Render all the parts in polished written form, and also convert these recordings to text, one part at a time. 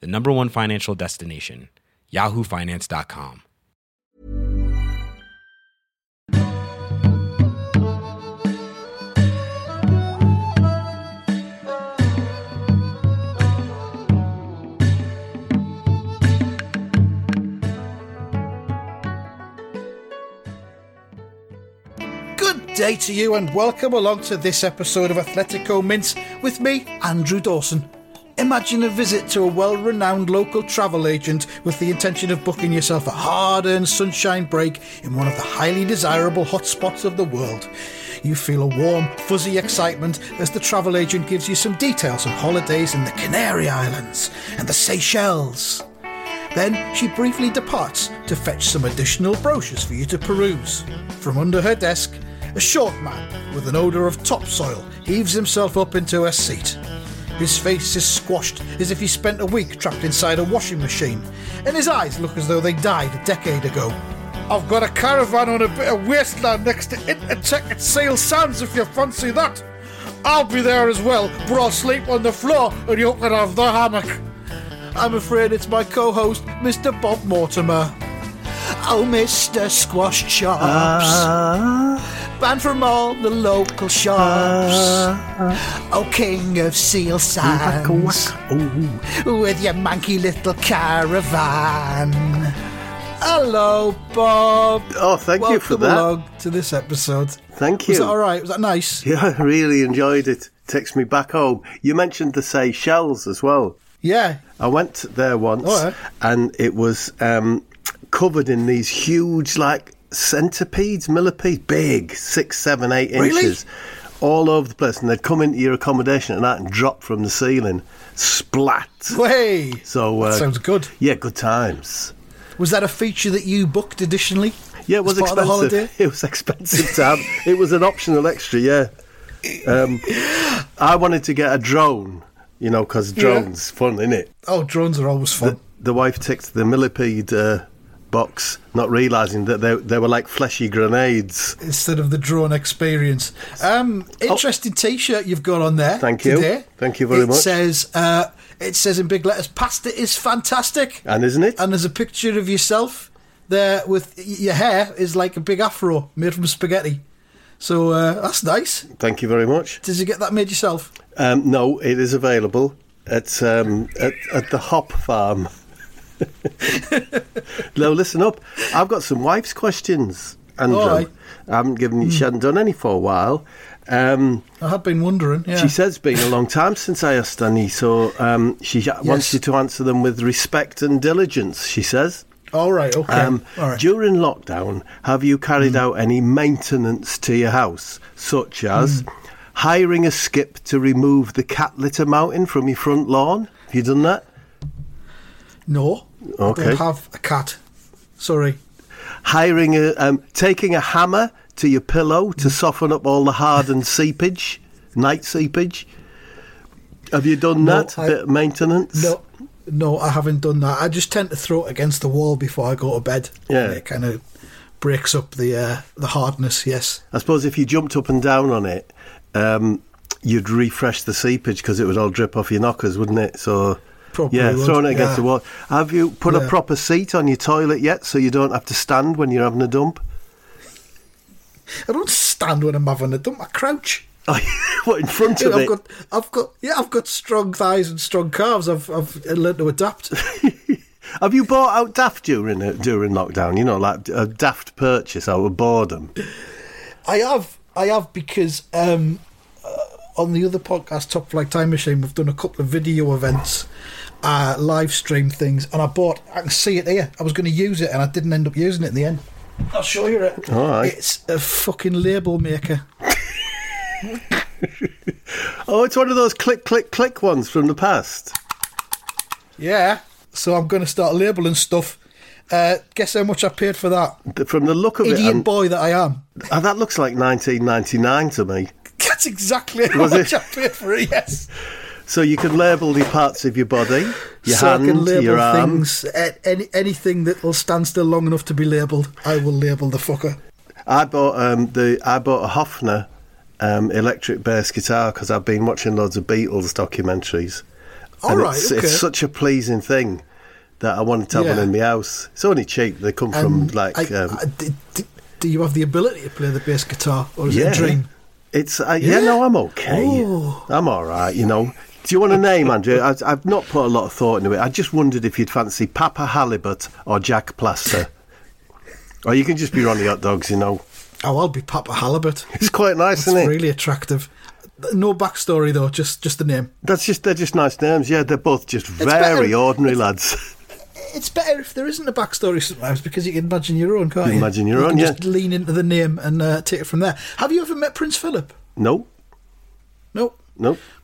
the #1 financial destination, yahoofinance.com. Day to you, and welcome along to this episode of Athletico Mints with me, Andrew Dawson. Imagine a visit to a well-renowned local travel agent with the intention of booking yourself a hard-earned sunshine break in one of the highly desirable hotspots of the world. You feel a warm, fuzzy excitement as the travel agent gives you some details on holidays in the Canary Islands and the Seychelles. Then she briefly departs to fetch some additional brochures for you to peruse. From under her desk, a short man with an odour of topsoil heaves himself up into a seat. His face is squashed as if he spent a week trapped inside a washing machine, and his eyes look as though they died a decade ago. I've got a caravan on a bit of wasteland next to Intertech at Seal Sands if you fancy that. I'll be there as well, but I'll sleep on the floor and you can have the hammock. I'm afraid it's my co-host, Mr. Bob Mortimer. Oh, Mr. Squash Chops. Banned from all the local shops. Oh, King of Seal Sands. With your manky little caravan. Hello, Bob. Oh, thank you for that. Welcome along to this episode. Thank you. Was that all right? Was that nice? Yeah, I really enjoyed it. Takes me back home. You mentioned the Seychelles as well. Yeah. I went there once, and it was covered in these huge, like, centipedes, millipedes, big, 6, 7, 8 inches, all over the place, and they'd come into your accommodation at night and drop from the ceiling, splat. Way. So that sounds good. Yeah, good times. Was that a feature that you booked additionally? Yeah, it was expensive. Part of the holiday? It was expensive to have. It was an optional extra. Yeah, I wanted to get a drone, you know, because drones fun, isn't it? Oh, drones are always fun. The wife ticked the millipede box, not realising that they were like fleshy grenades. Instead of the drone experience. Interesting T-shirt you've got on there. Thank you. Today. Thank you very much. It says in big letters, pasta is fantastic. And isn't it? And there's a picture of yourself there with your hair is like a big afro made from spaghetti. So that's nice. Thank you very much. Did you get that made yourself? No, it is available at the Hop Farm. No, listen up. I've got some wife's questions, Andrew. Right. I haven't given you, she hadn't done any for a while. I have been wondering. Yeah. She says it's been a long time since I asked any, so she wants you to answer them with respect and diligence, she says. All right, okay. All right. During lockdown, have you carried out any maintenance to your house, such as hiring a skip to remove the cat litter mountain from your front lawn? Have you done that? No, okay. I don't have a cat. Sorry. Taking a hammer to your pillow to soften up all the hardened seepage, night seepage. Have you done that? Bit of maintenance? No, I haven't done that. I just tend to throw it against the wall before I go to bed. Yeah, it kind of breaks up the hardness. Yes. I suppose if you jumped up and down on it, you'd refresh the seepage because it would all drip off your knockers, wouldn't it? So. Probably throwing it against the wall. Have you put a proper seat on your toilet yet so you don't have to stand when you're having a dump? I don't stand when I'm having a dump, I crouch. What, in front of it? I've got strong thighs and strong calves. I've learned to adapt. Have you bought out daft during lockdown? You know, like a daft purchase out of boredom? I have because on the other podcast, Top Flight Time Machine, we've done a couple of video events, live stream things, and I can see it here. I was going to use it, and I didn't end up using it in the end. I'll show you it. All right. It's a fucking label maker. It's one of those click, click, click ones from the past. Yeah. so I'm going to start labeling stuff. Guess how much I paid for that? From the look of it, idiot boy that I am. That looks like 1999 to me. That's exactly how much I paid for it, yes. So you can label the parts of your body, your hand, your arms. Anything that will stand still long enough to be labelled, I will label the fucker. I bought a Hofner electric bass guitar because I've been watching loads of Beatles documentaries. It's such a pleasing thing that I wanted to have one in my house. It's only cheap. They come from like... do you have the ability to play the bass guitar, or is it a dream? It's I'm okay. Oh. I'm all right, you know. Do you want a name, Andrew? I've not put a lot of thought into it. I just wondered if you'd fancy Papa Halibut or Jack Plaster. Or you can just be Ronnie Hot Dogs, you know. Oh, I'll be Papa Halibut. It's quite nice, isn't it? It's really attractive. No backstory, though, just the name. They're just nice names, yeah. They're both just ordinary lads. It's better if there isn't a backstory sometimes, because you can imagine your own, can't you? You can just lean into the name and take it from there. Have you ever met Prince Philip? No.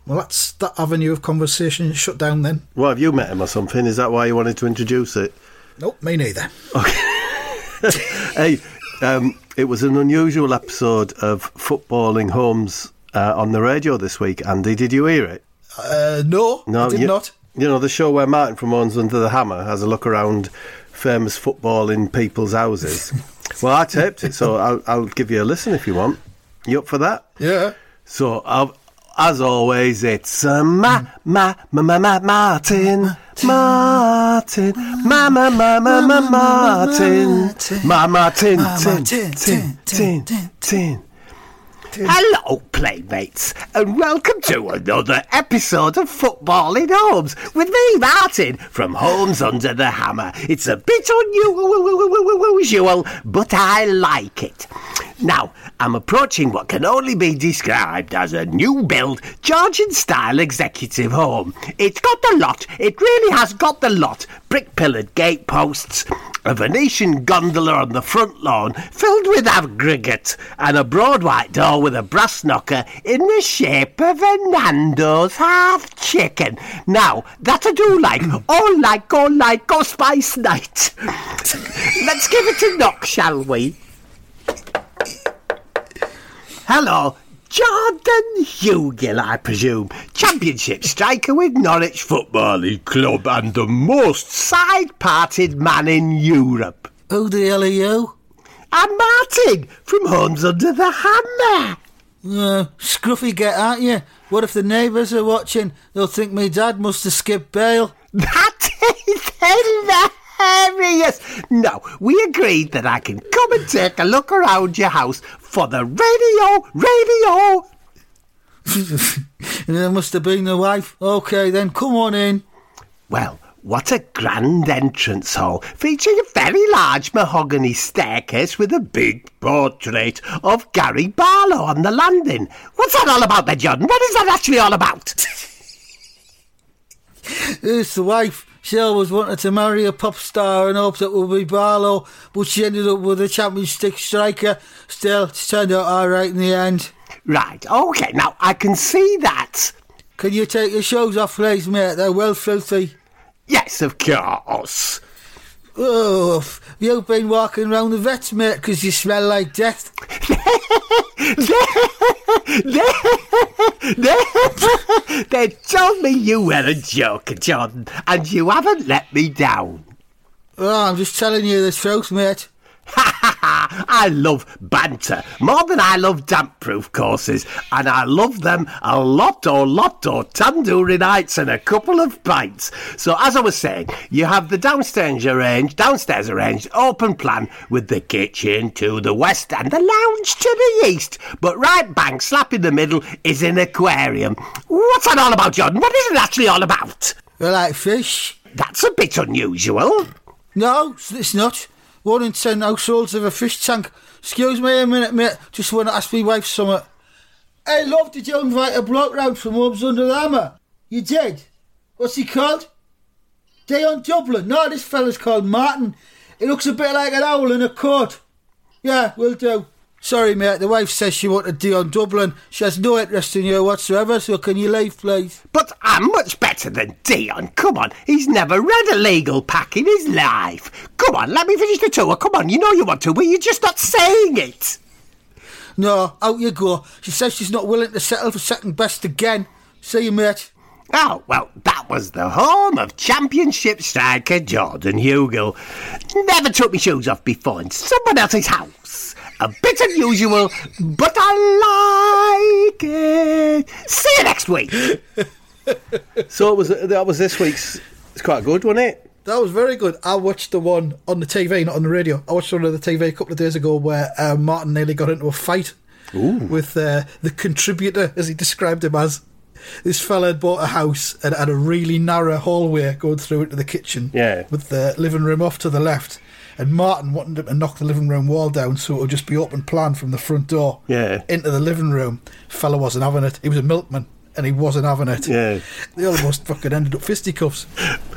Well, that's that avenue of conversation shut down then. Well, have you met him or something? Is that why you wanted to introduce it? Nope, me neither. Okay. Hey, it was an unusual episode of Footballing Homes on the radio this week, Andy. Did you hear it? No, I did not. You know, the show where Martin from Homes Under the Hammer has a look around famous football in people's houses. Well, I taped it, so I'll give you a listen if you want. You up for that? Yeah. So, as always, it's Martin. Hello, playmates, and welcome to another episode of Football in Homes with me, Martin, from Homes Under the Hammer. It's a bit unusual, but I like it. Now, I'm approaching what can only be described as a new-build, Georgian-style executive home. It's got the lot. It really has got the lot. Brick-pillared gateposts, a Venetian gondola on the front lawn filled with aggregate, and a broad white door with a brass knocker in the shape of a Nando's half chicken. Now, that I do like. Oh, Spice Night. Let's give it a knock, shall we? Hello, Jordan Hugill, I presume. Championship striker with Norwich Footballing Club and the most side-parted man in Europe. Who the hell are you? I'm Martin, from Homes Under the Hammer. Scruffy get, aren't you? What if the neighbours are watching? They'll think me dad must have skipped bail. That is hilarious. No, we agreed that I can come and take a look around your house for the radio. And there must have been the wife. OK, then, come on in. Well, what a grand entrance hall, featuring a very large mahogany staircase with a big portrait of Gary Barlow on the landing. What's that all about there, Jordan? What is that actually all about? It's the wife. She always wanted to marry a pop star and hoped it would be Barlow, but she ended up with a championship striker. Still, it turned out all right in the end. Right, OK, now I can see that. Can you take your shoes off, please, mate? They're well filthy. Yes, of course. Oh, you've been walking round the vets, mate, because you smell like death. They told me you were a joker, Jordan, and you haven't let me down. Oh, I'm just telling you the truth, mate. I love banter more than I love damp-proof courses, and I love them a lotto tandoori nights and a couple of pints. So, as I was saying, you have the downstairs arranged, open plan with the kitchen to the west and the lounge to the east. But right bang slap in the middle is an aquarium. What's that all about, Jordan? What is it actually all about? I like fish. That's a bit unusual. No, it's not. 1 in 10 households have a fish tank. Excuse me a minute, mate. Just want to ask me wife something. Hey, love, did you invite a bloke round from Homes Under the Hammer? You did? What's he called? Dion Dublin. No, this fella's called Martin. He looks a bit like an owl in a coat. Yeah, will do. Sorry, mate, the wife says she wanted tea on Dublin. She has no interest in you whatsoever, so can you leave, please? But I'm much better than Dion. Come on, he's never read a legal pack in his life. Come on, let me finish the tour. Come on, you know you want to, but you're just not saying it. No, out you go. She says she's not willing to settle for second best again. See you, mate. Oh, well, that was the home of championship striker Jordan Hugill. Never took my shoes off before in someone else's house. A bit unusual, but I like it. See you next week. So that was this week's. It's quite good, wasn't it? That was very good. I watched the one on the TV, not on the radio. I watched one on the TV a couple of days ago where Martin nearly got into a fight. Ooh. With the contributor, as he described him as. This fella had bought a house and had a really narrow hallway going through into the kitchen, yeah, with the living room off to the left. And Martin wanted him to knock the living room wall down so it would just be open plan from the front door, yeah, into the living room. Fella wasn't having it. He was a milkman and he wasn't having it. Yeah. They almost fucking ended up fisticuffs.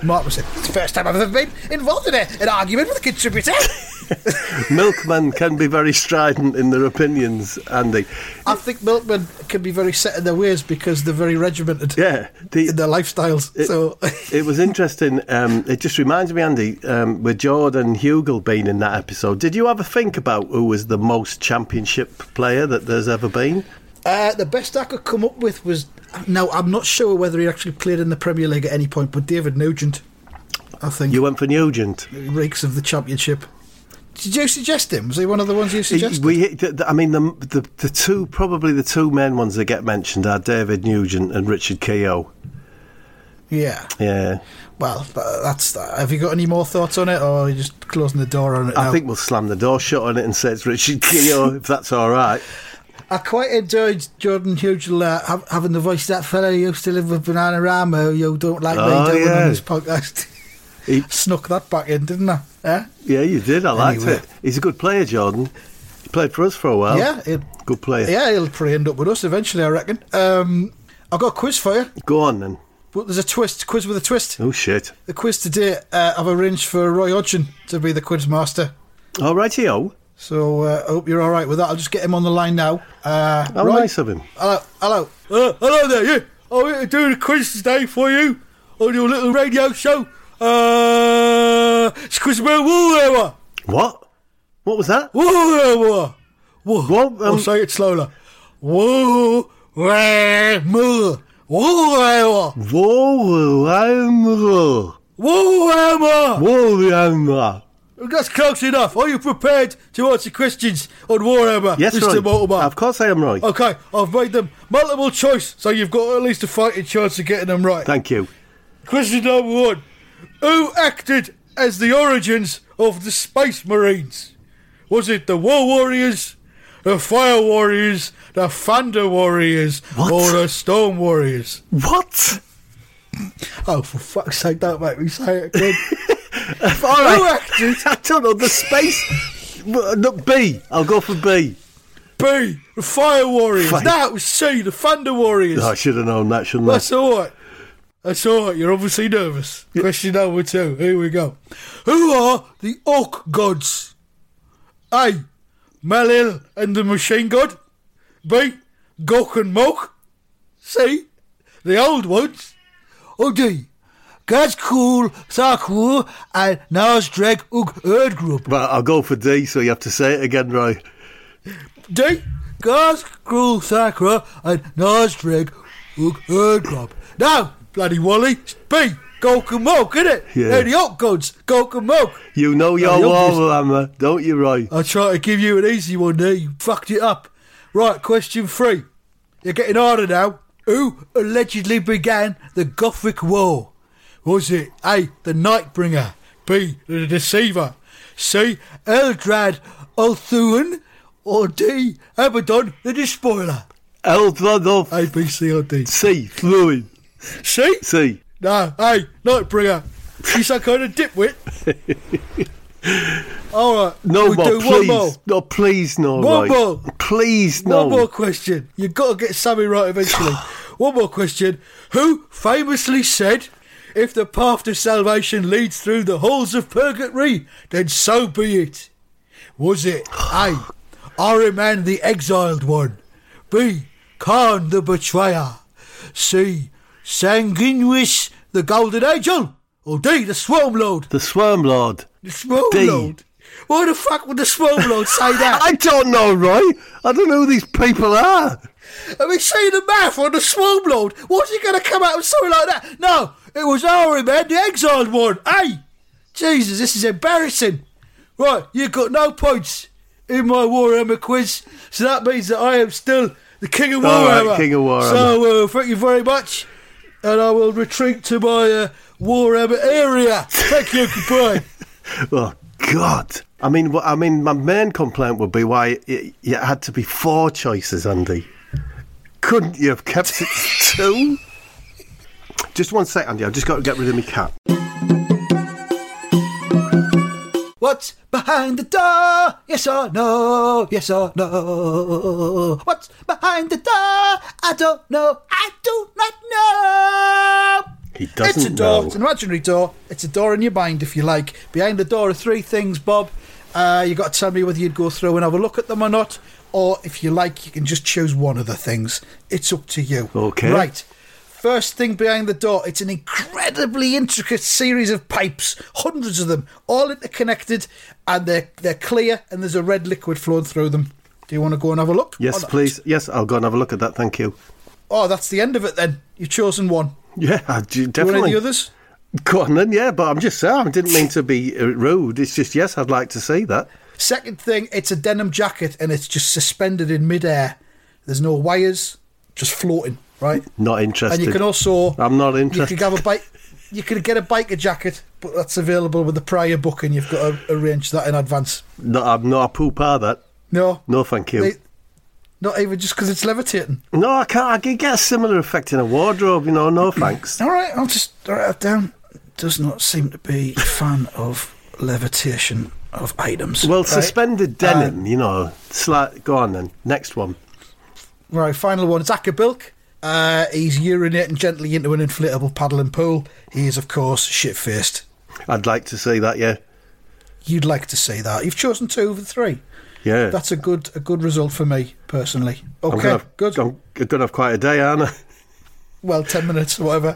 Martin said, "It's the first time I've ever been involved in an argument with a contributor." Milkmen can be very strident in their opinions, Andy. I think milkmen can be very set in their ways because they're very regimented, yeah, in their lifestyles. It was interesting. It just reminds me, Andy, with Jordan Hugill being in that episode, did you ever think about who was the most championship player that there's ever been? The best I could come up with was... Now, I'm not sure whether he actually played in the Premier League at any point, but David Nugent, I think. You went for Nugent? Reeks of the championship. Did you suggest him? Was he one of the ones you suggested? The two main ones that get mentioned are David Nugent and Richard Keogh. Yeah. Yeah. Well, that's that. Have you got any more thoughts on it, or are you just closing the door on it now? I think we'll slam the door shut on it and say it's Richard Keogh, if that's all right. I quite enjoyed Jordan Hugill having the voice of that fella who used to live with Bananarama, who you don't like me doing on this podcast. He snuck that back in, didn't I? Eh? Yeah, you did. I liked it. He's a good player, Jordan. He played for us for a while. Yeah. Good player. Yeah, he'll probably end up with us eventually, I reckon. I've got a quiz for you. Go on, then. But there's a twist. Quiz with a twist. Oh, shit. The quiz today, I've arranged for Roy Hodgson to be the quiz master. All righty-o. So I hope you're all right with that. I'll just get him on the line now. How nice of him. Hello. Hello there, you. I'm doing a quiz today for you on your little radio show. It's quiz about Warhammer. What? What was that? Warhammer. What? I'll say it slower. Warhammer. Warhammer. Warhammer. Warhammer. Warhammer. That's close enough. Are you prepared to answer questions on Warhammer, yes, Mr. Mortimer? Of course I am, Roy. Okay, I've made them multiple choice, so you've got at least a fighting chance of getting them right. Thank you. Question number one. Who acted as the origins of the Space Marines? Was it the War Warriors, the Fire Warriors, the Thunder Warriors, or the Storm Warriors? What? Oh, for fuck's sake, don't make me say it again. Who acted? I don't know, the Space... B. I'll go for B. B, the Fire Warriors. No, it was C, the Thunder Warriors. No, I should have known that, shouldn't I? That's all right. That's all right, you're obviously nervous. Question number two, here we go. Who are the Orc gods? A, Malil and the Machine God. B, Gork and Mok. C, the Old Ones. Or D, Gazkul, Thakur and Nasdreg Ug Erdgrub. Well, I'll go for D, so you have to say it again, Roy. D, Gazkul, Thakur and Nasdreg Ug Erdgrub. Now... Bloody Wally. It's B, Gork and Mok, isn't it? Yeah. They're the old gods, Gork and Mok. You know your Warhammer, don't you, Roy? I try to give you an easy one there. You fucked it up. Right, question three. You're getting harder now. Who allegedly began the Gothic War? Was it A, the Nightbringer, B, the Deceiver, C, Eldrad Ulthuan, or D, Abaddon the Despoiler? Eldrad Ulthuan. A, B, C, or D? C, Fluid. See? See. No, hey, Nightbringer. He's some kind of dipwit. All right. No we'll more, do please. One more. No, please, no. One right. more. Please, no. One more question. You've got to get Sammy right eventually. One more question. Who famously said, if the path to salvation leads through the halls of purgatory, then so be it? Was it A, Ahriman the Exiled One, B. Khan the Betrayer, C. Sanguinius the Golden Angel, or D. the Swarm Lord. The Swarm Lord. The Swarm D. Lord. Why the fuck would the Swarm Lord say that? I don't know, Roy. I don't know who these people are. I mean, see the math on the Swarm Lord. What's he going to come out with something like that? No, it was Ahriman the Exiled One. Hey, Jesus, this is embarrassing. Right, you got no points in my Warhammer quiz, so that means that I am still the King of Warhammer. Right, King of Warhammer. So, thank you very much, and I will retreat to my Warhammer area. Thank you, goodbye. Oh, God. I mean, my main complaint would be why it had to be four choices, Andy. Couldn't you have kept it to two? Just one sec, Andy. I've just got to get rid of my cat. What's behind the door? Yes or no? Yes or no? What's behind the door? I don't know. I do not know. He doesn't know. It's a door. Know. It's an imaginary door. It's a door in your mind, if you like. Behind the door are three things, Bob. You've got to tell me whether you'd go through and have a look at them or not. Or, if you like, you can just choose one of the things. It's up to you. Okay. Right. First thing behind the door, it's an incredibly intricate series of pipes, hundreds of them, all interconnected, and they're clear, and there's a red liquid flowing through them. Do you want to go and have a look? Yes, please. Yes, I'll go and have a look at that, thank you. Oh, that's the end of it then. You've chosen one. Yeah, definitely. Do you want any others? Go on then, yeah, but I'm just saying, I didn't mean to be rude. It's just, yes, I'd like to see that. Second thing, it's a denim jacket, and it's just suspended in midair. There's no wires, just floating. Right? Not interested. And you can also... I'm not interested. You can get a biker jacket, but that's available with the prior booking. You've got to arrange that in advance. No, I'm not a poopah, that. No. No, thank you. Not even just because it's levitating. No, I can't. I can get a similar effect in a wardrobe, you know. No, thanks. All right, I'll just... All right, Dan does not seem to be a fan of levitation of items. Well, right? Suspended denim, you know. Go on, then. Next one. Right, final one. It's Ackerbilk. He's urinating gently into an inflatable paddling pool. He is, of course, shit-faced. I'd like to see that, yeah. You'd like to see that. You've chosen two of the three. Yeah. That's a good result for me, personally. Okay, good. I'm going to have quite a day, aren't I? Well, 10 minutes or whatever.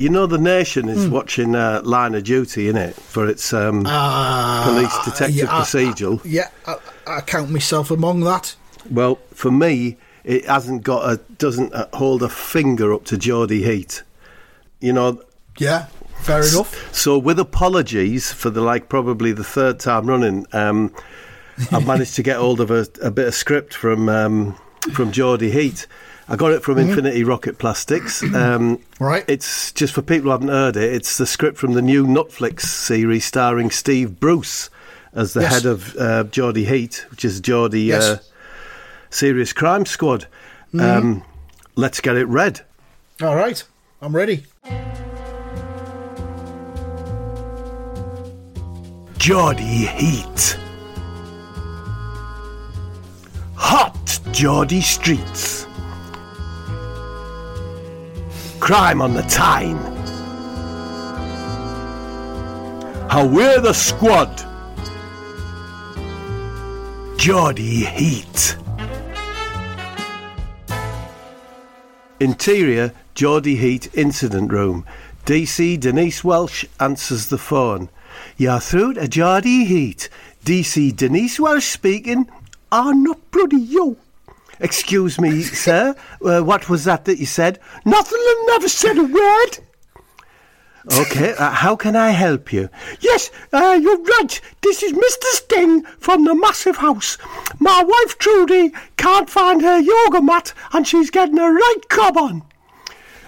You know the nation is watching Line of Duty, isn't it, for its police detective procedural. Yeah, I count myself among that. Well, for me, it doesn't hold a finger up to Geordie Heat. You know. Yeah, fair enough. So, with apologies for probably the third time running, I've managed to get hold of a bit of script from Geordie Heat. I got it from Infinity Rocket Plastics. Right. It's just for people who haven't heard it. It's the script from the new Netflix series starring Steve Bruce as the head of Geordie Heat, which is Geordie Serious Crime Squad. Let's get it read. All right. I'm ready. Geordie Heat. Hot Geordie streets. Crime on the Tyne. How we're the squad. Geordie Heat. Interior, Geordie Heat Incident Room. DC Denise Welsh answers the phone. You're through to Geordie Heat. DC Denise Welsh speaking. I'm not bloody you. Excuse me, sir, what was that you said? Nothing, I've never said a word. Okay, how can I help you? Yes, you're right. This is Mr. Sting from the Massive House. My wife Trudy can't find her yoga mat and she's getting a right cob on.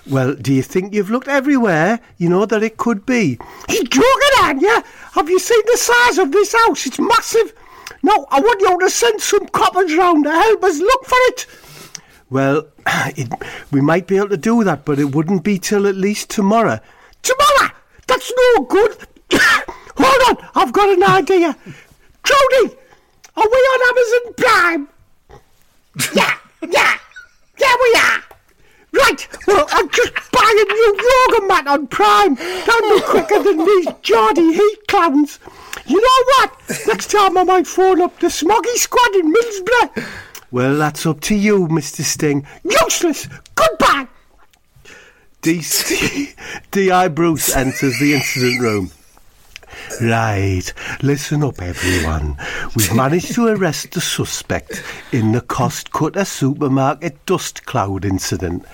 Well, do you think you've looked everywhere? You know that it could be. He's joking, aren't you? Have you seen the size of this house? It's massive. No, I want you to send some coppers round to help us look for it. Well, we might be able to do that, but it wouldn't be till at least tomorrow. Tomorrow? That's no good. Hold on, I've got an idea. Trudy, are we on Amazon Prime? Yeah, we are. Right, well, I'll just buy a new yoga mat on Prime. That'll be quicker than these Geordie Heat clowns. You know what? Next time I might phone up the Smoggy Squad in Middlesbrough. Well, that's up to you, Mr. Sting. Useless. Goodbye. D.I. Bruce enters the incident room. Right, listen up everyone. We've managed to arrest the suspect in the Cost-cutter supermarket dust cloud incident.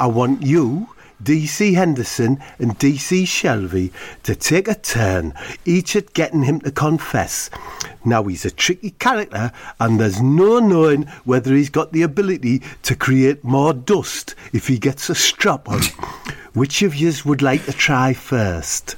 I want you, DC Henderson and DC Shelby, to take a turn, each at getting him to confess. Now he's a tricky character and there's no knowing whether he's got the ability to create more dust if he gets a strap on. Which of yous would like to try first?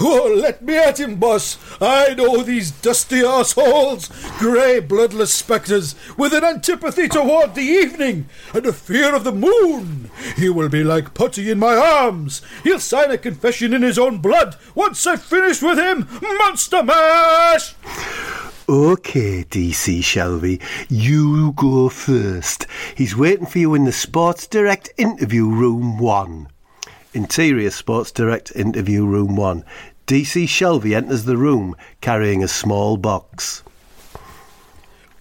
Oh, let me at him, boss. I know these dusty arseholes, grey bloodless spectres, with an antipathy toward the evening and a fear of the moon. He will be like putty in my arms. He'll sign a confession in his own blood. Once I've finished with him, Monster Mash! OK, DC Shelby, you go first. He's waiting for you in the Sports Direct Interview Room 1. Interior Sports Direct Interview Room 1. DC Shelby enters the room carrying a small box.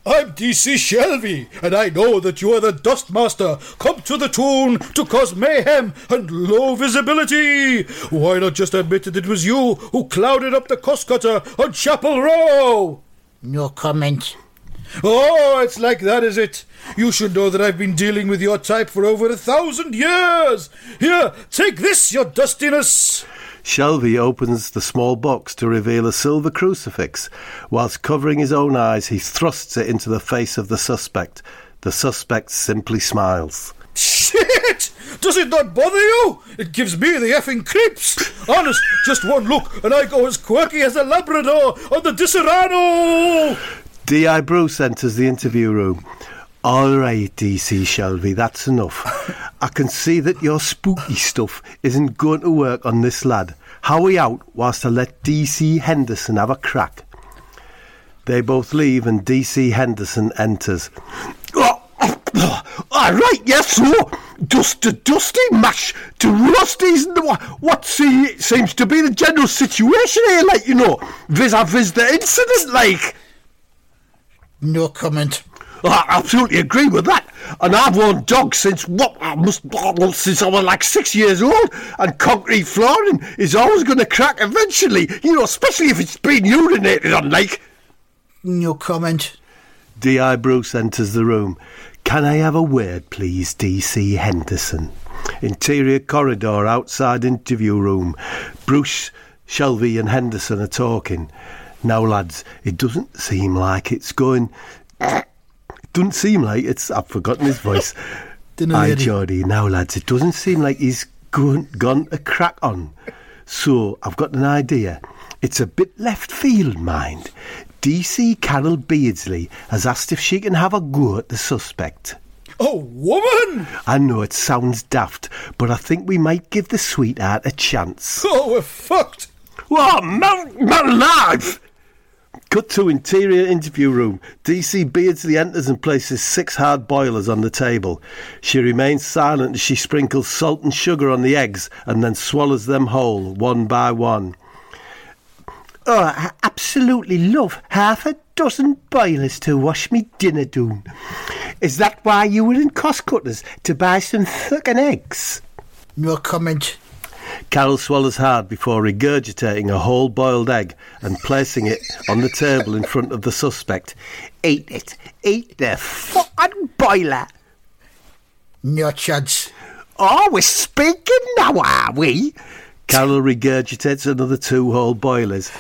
I'm DC Shelby, and I know that you are the Dust Master, come to the tune to cause mayhem and low visibility. Why not just admit that it was you who clouded up the Cost-cutter on Chapel Row? No comment. Oh, it's like that, is it? You should know that I've been dealing with your type for over 1,000 years. Here, take this, your dustiness. Shelby opens the small box to reveal a silver crucifix. Whilst covering his own eyes, he thrusts it into the face of the suspect. The suspect simply smiles. Shit! Does it not bother you? It gives me the effing creeps. Honest, just one look and I go as quirky as a Labrador on the Disaronno. D.I. Bruce enters the interview room. All right, DC Shelby, that's enough. I can see that your spooky stuff isn't going to work on this lad. Howie out whilst I let DC Henderson have a crack. They both leave and DC Henderson enters. All right, yes, no. Dust to dusty, mash to rusties. What seems to be the general situation here, like, you know, vis-a-vis the incident, like... No comment. I absolutely agree with that. And I've owned dogs since I was like 6 years old. And concrete flooring is always going to crack eventually. You know, especially if it's been urinated on, like. No comment. D.I. Bruce enters the room. Can I have a word, please, D.C. Henderson? Interior corridor, outside interview room. Bruce, Shelby and Henderson are talking. Now, lads, it doesn't seem like it's going... I've forgotten his voice. Hi, Geordie. Now, lads, it doesn't seem like he's gone a crack on. So, I've got an idea. It's a bit left field, mind. DC Carol Beardsley has asked if she can have a go at the suspect. Oh, woman! I know it sounds daft, but I think we might give the sweetheart a chance. Oh, we're fucked! Oh, man alive! Cut to interior interview room. DC Beardsley enters and places 6 hard boilers on the table. She remains silent as she sprinkles salt and sugar on the eggs and then swallows them whole, one by one. Oh, I absolutely love 6 boilers to wash me dinner down. Is that why you were in Cost-cutters, to buy some fucking eggs? No comment. Carol swallows hard before regurgitating a whole boiled egg and placing it on the table in front of the suspect. Eat it. Eat the fuck and boiler. No chance. Oh, we're speaking now, are we? Carol regurgitates another two whole boilers.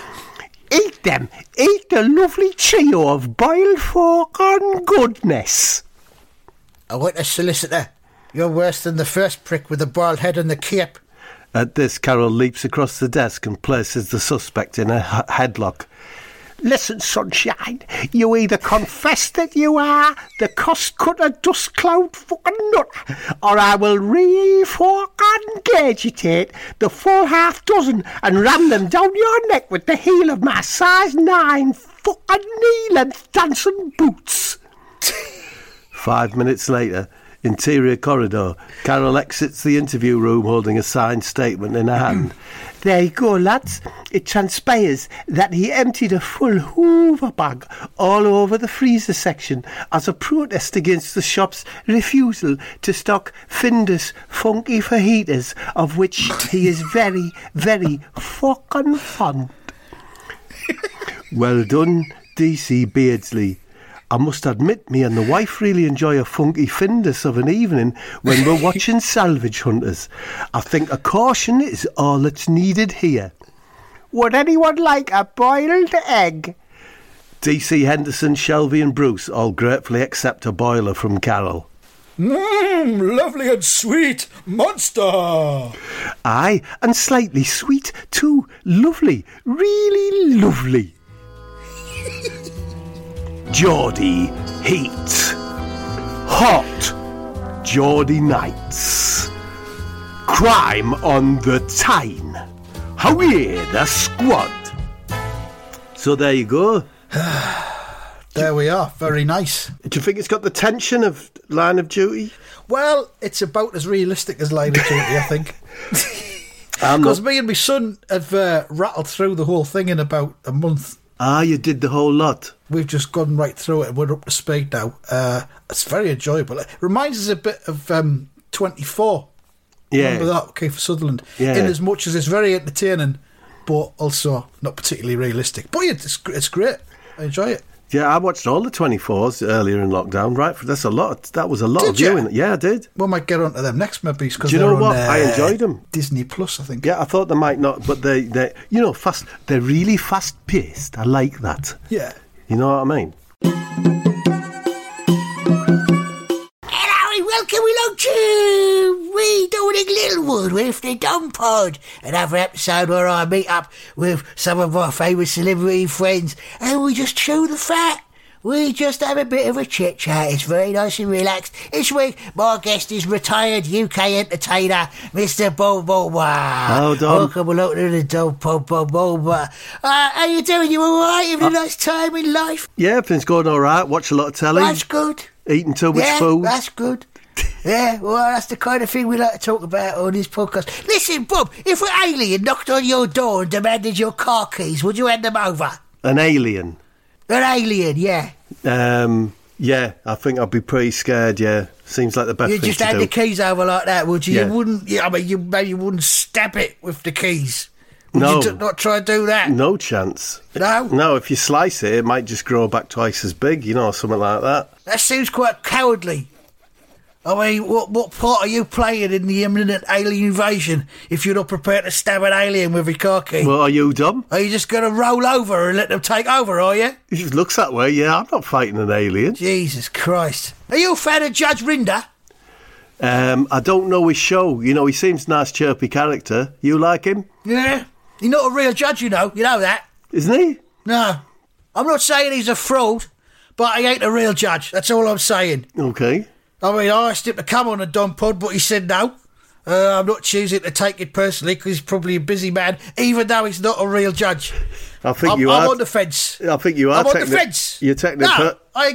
Eat them. Eat the lovely trio of boiled fork and goodness. I want a solicitor. You're worse than the first prick with the boiled head and the cape. At this, Carol leaps across the desk and places the suspect in a headlock. Listen, sunshine, you either confess that you are the cost-cutter dust cloud fucking nut, or I will re-fork-engagitate the full half dozen and ram them down your neck with the heel of my size 9 fucking knee-length dancing boots. 5 minutes later, interior corridor, Carol exits the interview room holding a signed statement in her hand. There you go, lads. It transpires that he emptied a full Hoover bag all over the freezer section as a protest against the shop's refusal to stock Findus Funky Fajitas, of which he is very, very fucking fond. Well done, DC Beardsley. I must admit, me and the wife really enjoy a funky Findus of an evening when we're watching Salvage Hunters. I think a caution is all that's needed here. Would anyone like a boiled egg? DC Henderson, Shelby and Bruce all gratefully accept a boiler from Carol. Mmm, lovely and sweet, monster! Aye, and slightly sweet too. Lovely, really lovely. Geordie Heat. Hot Geordie Nights. Crime on the Tyne. Howare the squad. So there you go. There we are. Very nice. Do you think it's got the tension of Line of Duty? Well, it's about as realistic as Line of Duty, I think. Because me and my son have rattled through the whole thing in about a month. Ah, you did the whole lot. We've just gone right through it and we're up to speed now. It's very enjoyable. It reminds us a bit of 24. Yeah. Remember that, Kiefer Sutherland? Yeah. In as much as it's very entertaining, but also not particularly realistic. But yeah, it's great. I enjoy it. Yeah, I watched all the 24s earlier in lockdown, right? That's a lot. That was a lot of viewing. Yeah, I did. We might get onto them next, maybe. Do you know what? I enjoyed them. Disney Plus, I think. Yeah, I thought they might not, but they're really fast-paced. I like that. Yeah. You know what I mean? Hello, welcome along to Wee Dawning Littlewood with the Dumb Pod, another episode where I meet up with some of my famous celebrity friends and we just chew the fat. We just have a bit of a chit-chat. It's very nice and relaxed. This week, my guest is retired UK entertainer, Mr. Bobo Boba. Hello, Dom. Welcome along to the Dom Bobo Boba. How you doing? You all right? Having a nice time in life? Yeah, everything's going all right. Watch a lot of telly. That's good. Eating too much food. Yeah, that's good. Yeah, well, that's the kind of thing we like to talk about on this podcast. Listen, Bob, if an alien knocked on your door and demanded your car keys, would you hand them over? An alien? An alien, yeah. Yeah, I think I'd be pretty scared, yeah. Seems like the best thing to do. You'd just hand the keys over like that, would you? Yeah. You wouldn't, I mean, you maybe wouldn't stab it with the keys. Would no. Would you not try and do that? No chance. No? No, if you slice it, it might just grow back twice as big, you know, or something like that. That seems quite cowardly. I mean, what part are you playing in the imminent alien invasion if you're not prepared to stab an alien with your car key? Well, are you dumb? Are you just going to roll over and let them take over, are you? It looks that way, yeah. I'm not fighting an alien. Jesus Christ. Are you a fan of Judge Rinder? I don't know his show. You know, he seems a nice, chirpy character. You like him? Yeah. He's not a real judge, you know. You know that. Isn't he? No. I'm not saying he's a fraud, but he ain't a real judge. That's all I'm saying. Okay. I mean, I asked him to come on a Dumb Pod, but he said no. I'm not choosing to take it personally because he's probably a busy man, even though he's not a real judge. I think I'm on the fence. I think you are. I'm on the fence. You're technical. No, I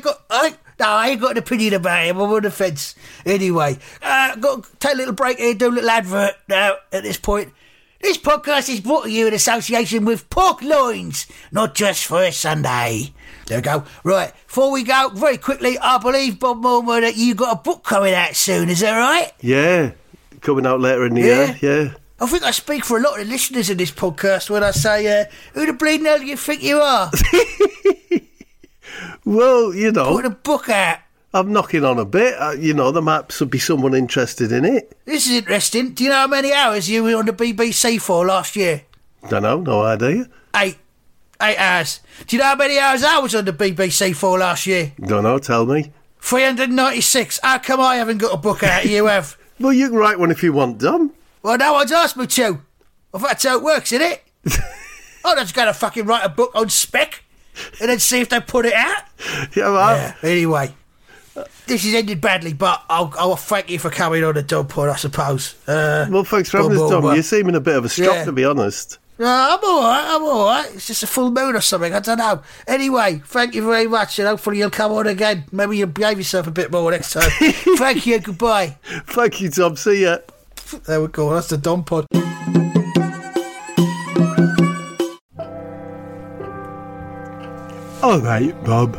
ain't got an opinion about him. I'm on the fence. Anyway, I've got to take a little break here, do a little advert now at this point. This podcast is brought to you in association with Pork Loins, not just for a Sunday. There we go. Right, before we go, very quickly, I believe, Bob Mortimer, that you got a book coming out soon, is that right? Yeah, coming out later in the year, yeah. I think I speak for a lot of the listeners in this podcast when I say, who the bleeding hell do you think you are? Well, you know. Put a book out. I'm knocking on a bit. You know, there might be someone interested in it. This is interesting. Do you know how many hours you were on the BBC for last year? Dunno, no idea. 8 hours. Do you know how many hours I was on the BBC for last year? Dunno, tell me. 396. How come I haven't got a book out of you, have? Well, you can write one if you want, Dom. Well, no one's asked me to. Well, that's how it works, isn't it? I'm just going to fucking write a book on spec and then see if they put it out. Yeah, well, anyway, this has ended badly, but I'll thank you for coming on the Dumb Pod, I suppose. Well, thanks for having us, Dom. You're seeming a bit of a strop, to be honest. No, I'm all right. It's just a full moon or something, I don't know. Anyway, thank you very much, and hopefully you'll come on again. Maybe you'll behave yourself a bit more next time. Thank you, goodbye. Thank you, Tom. See ya. There we go, that's the Dumb Pod. All right, Bob.